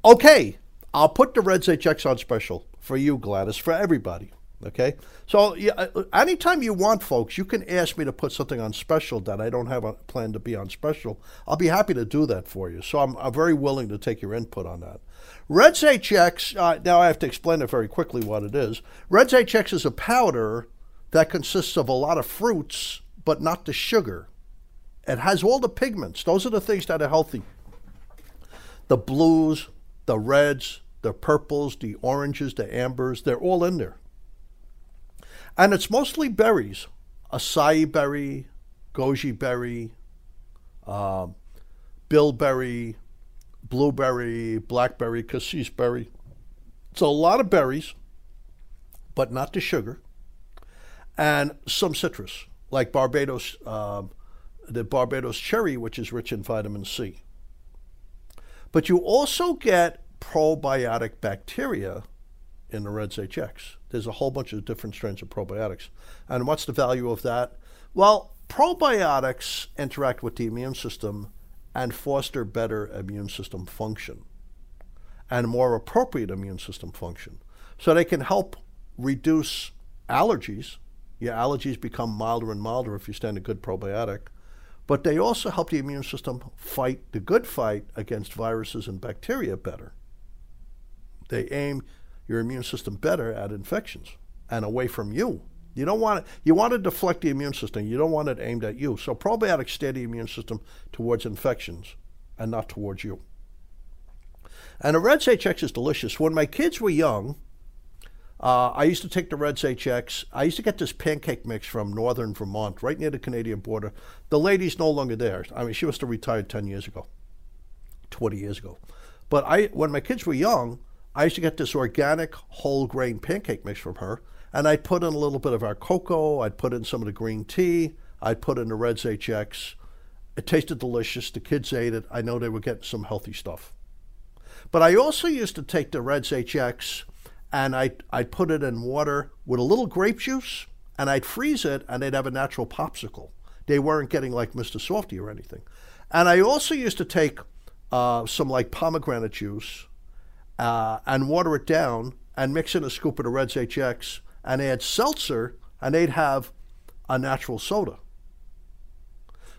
Okay, I'll put the Reds H X on special for you, Gladys, for everybody. Okay, so yeah, anytime you want, folks, you can ask me to put something on special that I don't have a plan to be on special. I'll be happy to do that for you. So I'm, I'm very willing to take your input on that. Reds H X, uh, now I have to explain it very quickly what it is. Reds H X is a powder that consists of a lot of fruits, but not the sugar. It has all the pigments. Those are the things that are healthy. The blues, the reds, the purples, the oranges, the ambers, they're all in there. And it's mostly berries, acai berry, goji berry, uh, bilberry, blueberry, blackberry, cassis berry. It's a lot of berries, but not the sugar. And some citrus, like Barbados, uh, the Barbados cherry, which is rich in vitamin C. But you also get probiotic bacteria in the Reds H X. There's a whole bunch of different strains of probiotics. And what's the value of that? Well, probiotics interact with the immune system and foster better immune system function and more appropriate immune system function. So they can help reduce allergies. Your allergies become milder and milder if you stand a good probiotic. But they also help the immune system fight the good fight against viruses and bacteria better. They aim your immune system better at infections and away from you. You don't want it, you want to deflect the immune system. You don't want it aimed at you. So probiotics steer the immune system towards infections and not towards you. And the Reds H X is delicious. When my kids were young, uh, I used to take the Reds H X. I used to get this pancake mix from northern Vermont, right near the Canadian border. The lady's no longer there. I mean, she must have retired ten years ago, twenty years ago. But I, when my kids were young, I used to get this organic whole grain pancake mix from her, and I'd put in a little bit of our cocoa, I'd put in some of the green tea, I'd put in the Reds H X. It tasted delicious. The kids ate it. I know they were getting some healthy stuff. But I also used to take the Reds H X, and I'd, I'd put it in water with a little grape juice, and I'd freeze it, and they'd have a natural popsicle. They weren't getting like Mister Softy or anything. And I also used to take uh, some like pomegranate juice, Uh, and water it down and mix in a scoop of the Reds H X and add seltzer, and they'd have a natural soda.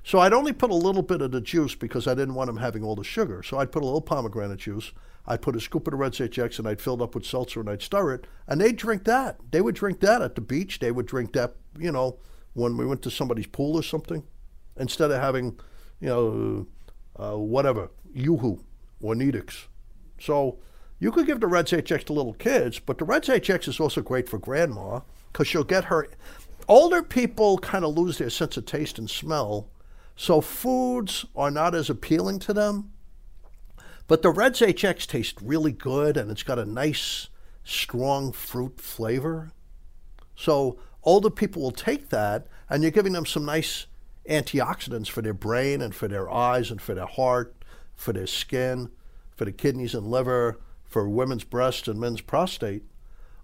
So I'd only put a little bit of the juice because I didn't want them having all the sugar. So I'd put a little pomegranate juice, I'd put a scoop of the Reds H X, and I'd fill it up with seltzer, and I'd stir it, and they'd drink that. They would drink that at the beach. They would drink that, you know, when we went to somebody's pool or something, instead of having, you know, uh, whatever, Yoo-hoo or Needix. So you could give the Reds H X to little kids, but the Reds H X is also great for grandma because she'll get her... Older people kind of lose their sense of taste and smell, so foods are not as appealing to them. But the Reds H X tastes really good, and it's got a nice, strong fruit flavor. So older people will take that, and you're giving them some nice antioxidants for their brain and for their eyes and for their heart, for their skin, for the kidneys and liver, for women's breast and men's prostate,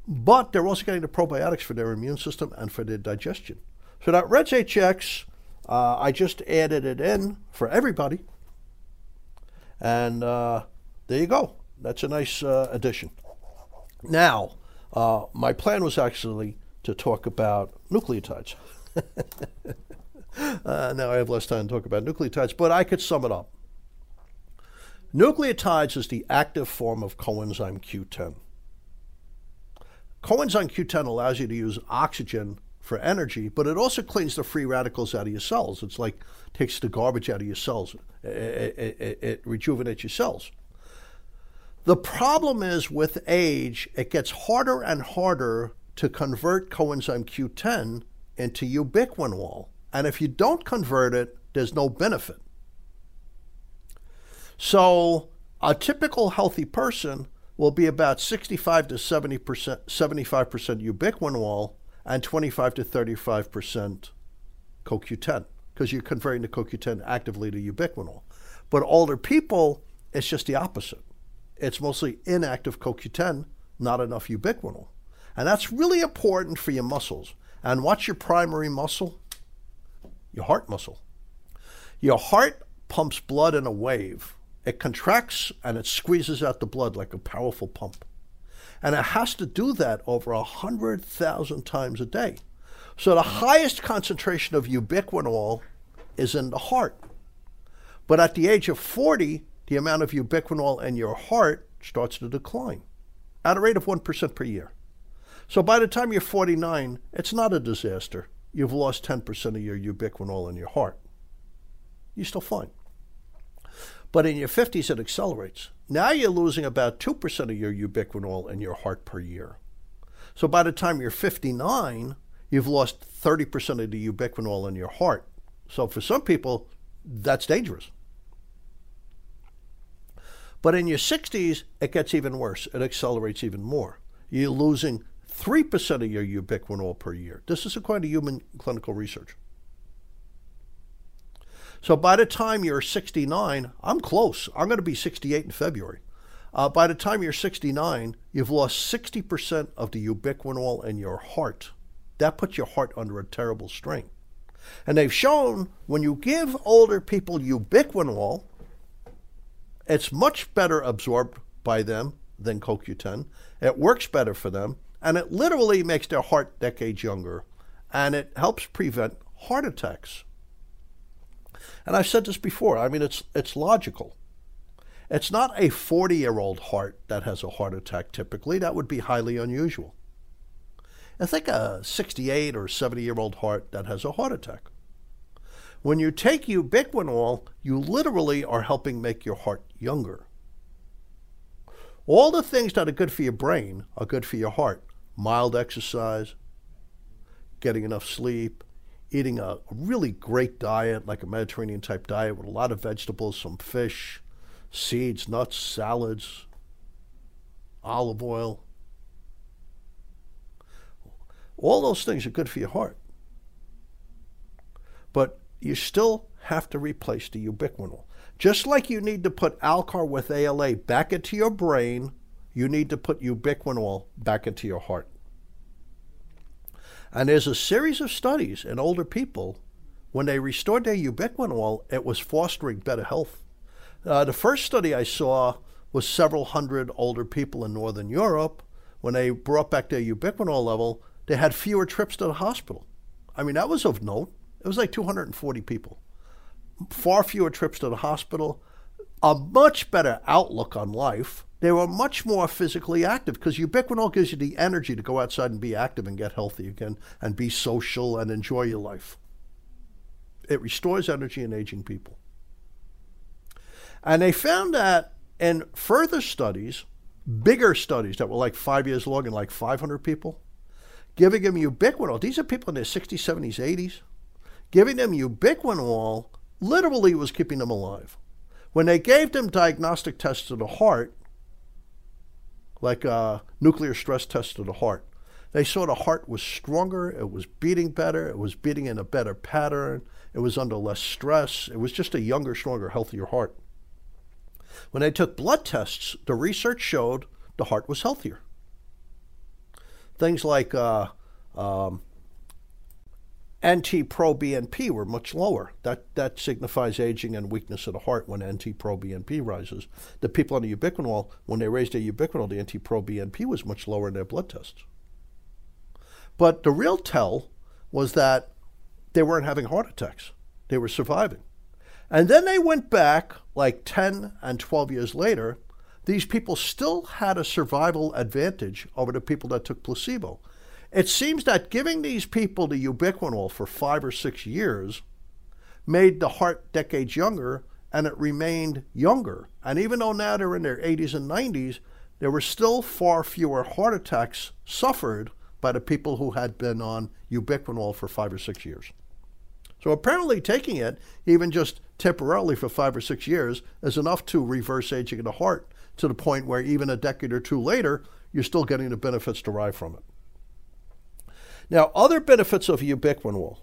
but they're also getting the probiotics for their immune system and for their digestion. So that Reds H X, uh, I just added it in for everybody, and uh, there you go. That's a nice uh, addition. Now, uh, my plan was actually to talk about nucleotides. uh, now I have less time to talk about nucleotides, but I could sum it up. Nucleotides is the active form of coenzyme Q ten. Coenzyme Q ten allows you to use oxygen for energy, but it also cleans the free radicals out of your cells. It's like takes the garbage out of your cells. It, it, it, it rejuvenates your cells. The problem is with age, it gets harder and harder to convert coenzyme Q ten into ubiquinol. And if you don't convert it, there's no benefit. So a typical healthy person will be about sixty-five to seventy percent, seventy-five percent ubiquinol and twenty-five to thirty-five percent co Q ten, because you're converting the co Q ten actively to ubiquinol. But older people, it's just the opposite. It's mostly inactive co Q ten, not enough ubiquinol. And that's really important for your muscles. And what's your primary muscle? Your heart muscle. Your heart pumps blood in a wave. It contracts and it squeezes out the blood like a powerful pump. And it has to do that over one hundred thousand times a day. So the highest concentration of ubiquinol is in the heart. But at the age of forty, the amount of ubiquinol in your heart starts to decline at a rate of one percent per year. So by the time you're forty-nine, it's not a disaster. You've lost ten percent of your ubiquinol in your heart. You're still fine. But in your fifties, it accelerates. Now you're losing about two percent of your ubiquinol in your heart per year. So by the time you're fifty-nine, you've lost thirty percent of the ubiquinol in your heart. So for some people, that's dangerous. But in your sixties, it gets even worse. It accelerates even more. You're losing three percent of your ubiquinol per year. This is according to human clinical research. So by the time you're sixty-nine, I'm close. I'm going to be sixty-eight in February. Uh, by the time you're sixty-nine, you've lost sixty percent of the ubiquinol in your heart. That puts your heart under a terrible strain. And they've shown when you give older people ubiquinol, it's much better absorbed by them than co Q ten. It works better for them, and it literally makes their heart decades younger, and it helps prevent heart attacks. And I've said this before, I mean, it's it's logical. It's not a forty-year-old heart that has a heart attack typically. That would be highly unusual. I think a sixty-eight or seventy-year-old heart that has a heart attack. When you take ubiquinol, you literally are helping make your heart younger. All the things that are good for your brain are good for your heart. Mild exercise, getting enough sleep, eating a really great diet, like a Mediterranean-type diet with a lot of vegetables, some fish, seeds, nuts, salads, olive oil. All those things are good for your heart. But you still have to replace the ubiquinol. Just like you need to put Alcar with A L A back into your brain, you need to put ubiquinol back into your heart. And there's a series of studies in older people. When they restored their ubiquinol, it was fostering better health. Uh, the first study I saw was several hundred older people in Northern Europe. When they brought back their ubiquinol level, they had fewer trips to the hospital. I mean, that was of note. It was like two hundred forty people. Far fewer trips to the hospital, a much better outlook on life. They were much more physically active because ubiquinol gives you the energy to go outside and be active and get healthy again and be social and enjoy your life. It restores energy in aging people. And they found that in further studies, bigger studies that were like five years long and like five hundred people, giving them ubiquinol, these are people in their sixties, seventies, eighties, giving them ubiquinol literally was keeping them alive. When they gave them diagnostic tests of the heart, like a nuclear stress test of the heart, they saw the heart was stronger, it was beating better, it was beating in a better pattern, it was under less stress, it was just a younger, stronger, healthier heart. When they took blood tests, the research showed the heart was healthier. Things like uh, um, N T pro B N P were much lower. That that signifies aging and weakness of the heart when N T pro B N P rises. The people on the ubiquinol, when they raised their ubiquinol, the N T pro B N P was much lower in their blood tests. But the real tell was that they weren't having heart attacks. They were surviving. And then they went back like ten and twelve years later. These people still had a survival advantage over the people that took placebo. It seems that giving these people the ubiquinol for five or six years made the heart decades younger, and it remained younger. And even though now they're in their eighties and nineties, there were still far fewer heart attacks suffered by the people who had been on ubiquinol for five or six years. So apparently taking it, even just temporarily for five or six years, is enough to reverse aging of the heart to the point where even a decade or two later, you're still getting the benefits derived from it. Now, other benefits of ubiquinol.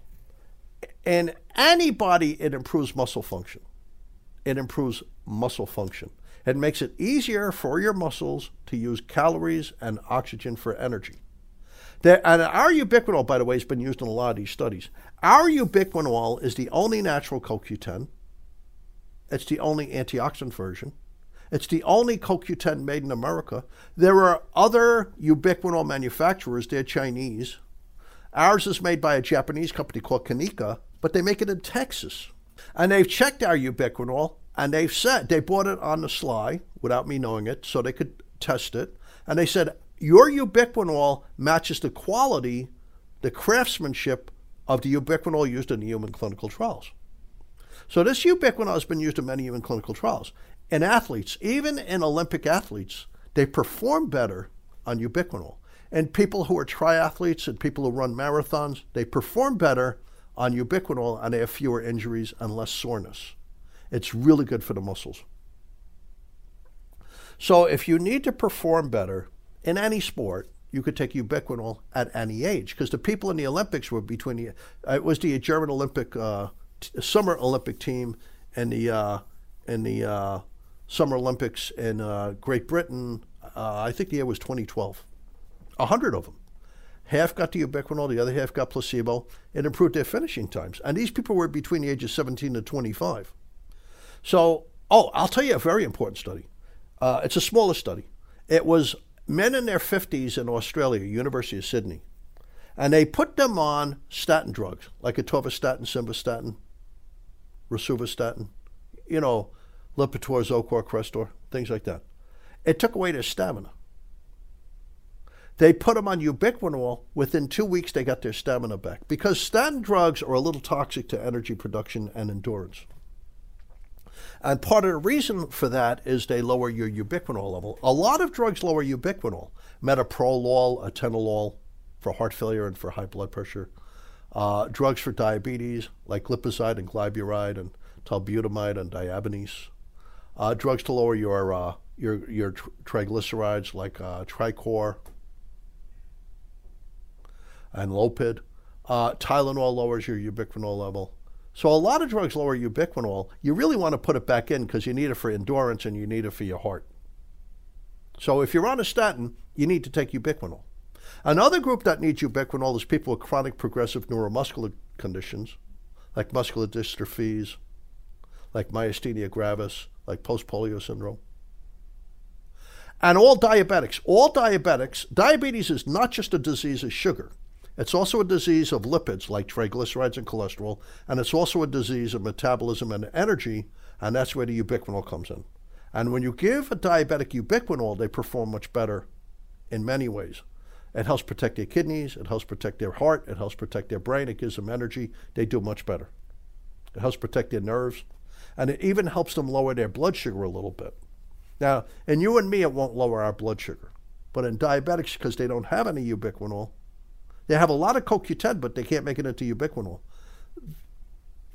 In anybody, it improves muscle function. It improves muscle function. It makes it easier for your muscles to use calories and oxygen for energy. There, and our ubiquinol, by the way, has been used in a lot of these studies. Our ubiquinol is the only natural co Q ten. It's the only antioxidant version. It's the only co Q ten made in America. There are other ubiquinol manufacturers. They're Chinese. Ours is made by a Japanese company called Kanika, but they make it in Texas. And they've checked our ubiquinol, and they've said, they bought it on the sly without me knowing it, so they could test it. And they said, your ubiquinol matches the quality, the craftsmanship of the ubiquinol used in the human clinical trials. So this ubiquinol has been used in many human clinical trials. In athletes, even in Olympic athletes, they perform better on ubiquinol. And people who are triathletes and people who run marathons, they perform better on ubiquinol, and they have fewer injuries and less soreness. It's really good for the muscles. So if you need to perform better in any sport, you could take ubiquinol at any age, because the people in the Olympics were between the, it was the German Olympic, uh, t- Summer Olympic team and the, uh, in the uh, Summer Olympics in uh, Great Britain, uh, I think the year was twenty twelve. A hundred of them. Half got the ubiquinol, the other half got placebo. It improved their finishing times. And these people were between the ages seventeen and twenty-five. So, oh, I'll tell you a very important study. Uh, it's a smaller study. It was men in their fifties in Australia, University of Sydney. And they put them on statin drugs, like atorvastatin, simvastatin, rosuvastatin, you know, Lipitor, Zocor, Crestor, things like that. It took away their stamina. They put them on ubiquinol. Within two weeks, they got their stamina back, because statin drugs are a little toxic to energy production and endurance. And part of the reason for that is they lower your ubiquinol level. A lot of drugs lower ubiquinol. Metoprolol, atenolol for heart failure and for high blood pressure. Uh, drugs for diabetes like glipizide and gliburide and talbutamide and diabenese. Uh, drugs to lower your, uh, your, your tr- triglycerides like uh, Tricor and Lopid. Uh, Tylenol lowers your ubiquinol level. So a lot of drugs lower ubiquinol. You really want to put it back in, because you need it for endurance and you need it for your heart. So if you're on a statin, you need to take ubiquinol. Another group that needs ubiquinol is people with chronic progressive neuromuscular conditions, like muscular dystrophies, like myasthenia gravis, like post-polio syndrome. And all diabetics, all diabetics, diabetes is not just a disease of sugar. It's also a disease of lipids like triglycerides and cholesterol, and it's also a disease of metabolism and energy, and that's where the ubiquinol comes in. And when you give a diabetic ubiquinol, they perform much better in many ways. It helps protect their kidneys, it helps protect their heart, it helps protect their brain, it gives them energy, they do much better. It helps protect their nerves, and it even helps them lower their blood sugar a little bit. Now, in you and me, it won't lower our blood sugar. But in diabetics, because they don't have any ubiquinol, they have a lot of co Q ten, but they can't make it into ubiquinol.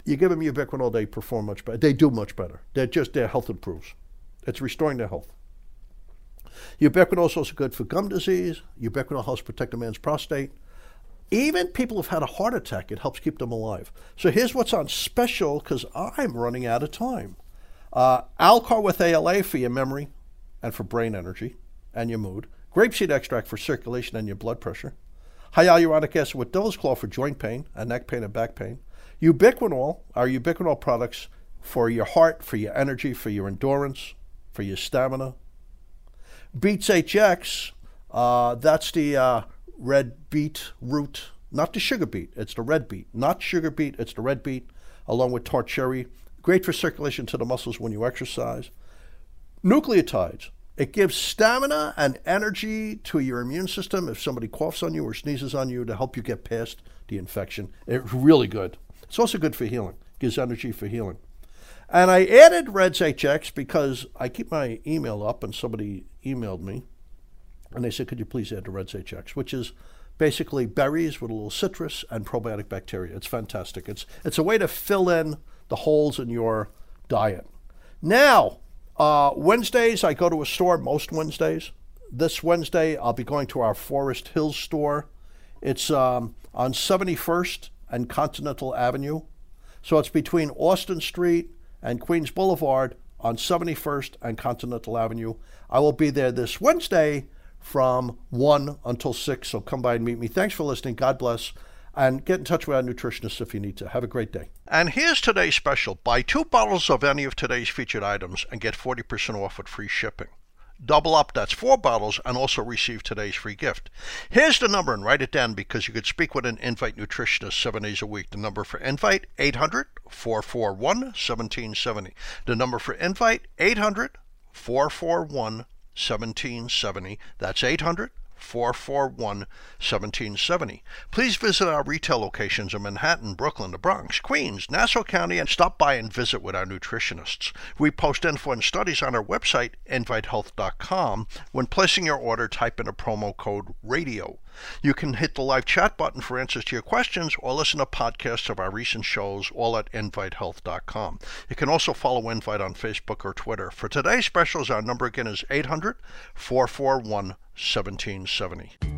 You give them ubiquinol, they perform much better. They do much better. They're just, their health improves. It's restoring their health. Ubiquinol is also good for gum disease. Ubiquinol helps protect a man's prostate. Even people who've had a heart attack, it helps keep them alive. So here's what's on special, because I'm running out of time. Uh, Alcar with A L A for your memory and for brain energy and your mood. Grapeseed extract for circulation and your blood pressure. Hyaluronic acid with devil's claw for joint pain and neck pain and back pain. Ubiquinol, our ubiquinol products for your heart, for your energy, for your endurance, for your stamina. Beets H X, uh, that's the uh, red beet root, not the sugar beet, it's the red beet. Not sugar beet, it's the red beet, along with tart cherry. Great for circulation to the muscles when you exercise. Nucleotides, It gives stamina and energy to your immune system if somebody coughs on you or sneezes on you to help you get past the infection. It's really good. It's also good for healing. It gives energy for healing. And I added Reds H X because I keep my email up and somebody emailed me and they said, could you please add the Reds H X, which is basically berries with a little citrus and probiotic bacteria. It's fantastic. It's, it's a way to fill in the holes in your diet. Now, Uh, Wednesdays, I go to a store, most Wednesdays. This Wednesday, I'll be going to our Forest Hills store. It's um, on seventy-first and Continental Avenue. So it's between Austin Street and Queens Boulevard on seventy-first and Continental Avenue. I will be there this Wednesday from one until six, so come by and meet me. Thanks for listening. God bless. And get in touch with our nutritionist if you need to. Have a great day. And here's today's special. Buy two bottles of any of today's featured items and get forty percent off with free shipping. Double up, that's four bottles, and also receive today's free gift. Here's the number, and write it down because you could speak with an Invite nutritionist seven days a week. The number for Invite, eight hundred, four four one, one seven seven zero. The number for Invite, eight hundred, four four one, one seven seven zero. That's eight hundred, four four one, one seven seven zero. four four one, one seven seven zero. Please visit our retail locations in Manhattan, Brooklyn, the Bronx, Queens, Nassau County, and stop by and visit with our nutritionists. We post info and studies on our website, invite health dot com. When placing your order, type in a promo code RADIO. You can hit the live chat button for answers to your questions or listen to podcasts of our recent shows, all at invite health dot com. You can also follow Invite on Facebook or Twitter. For today's specials, our number again is eight hundred, four four one, one seven seven zero.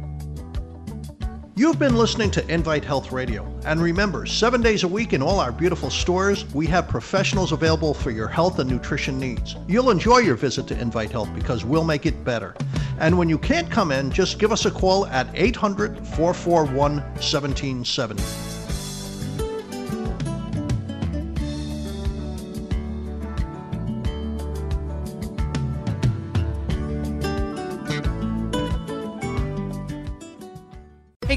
You've been listening to Invite Health Radio. And remember, seven days a week in all our beautiful stores, we have professionals available for your health and nutrition needs. You'll enjoy your visit to Invite Health because we'll make it better. And when you can't come in, just give us a call at eight hundred, four four one, one seven seven zero. Hey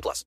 plus.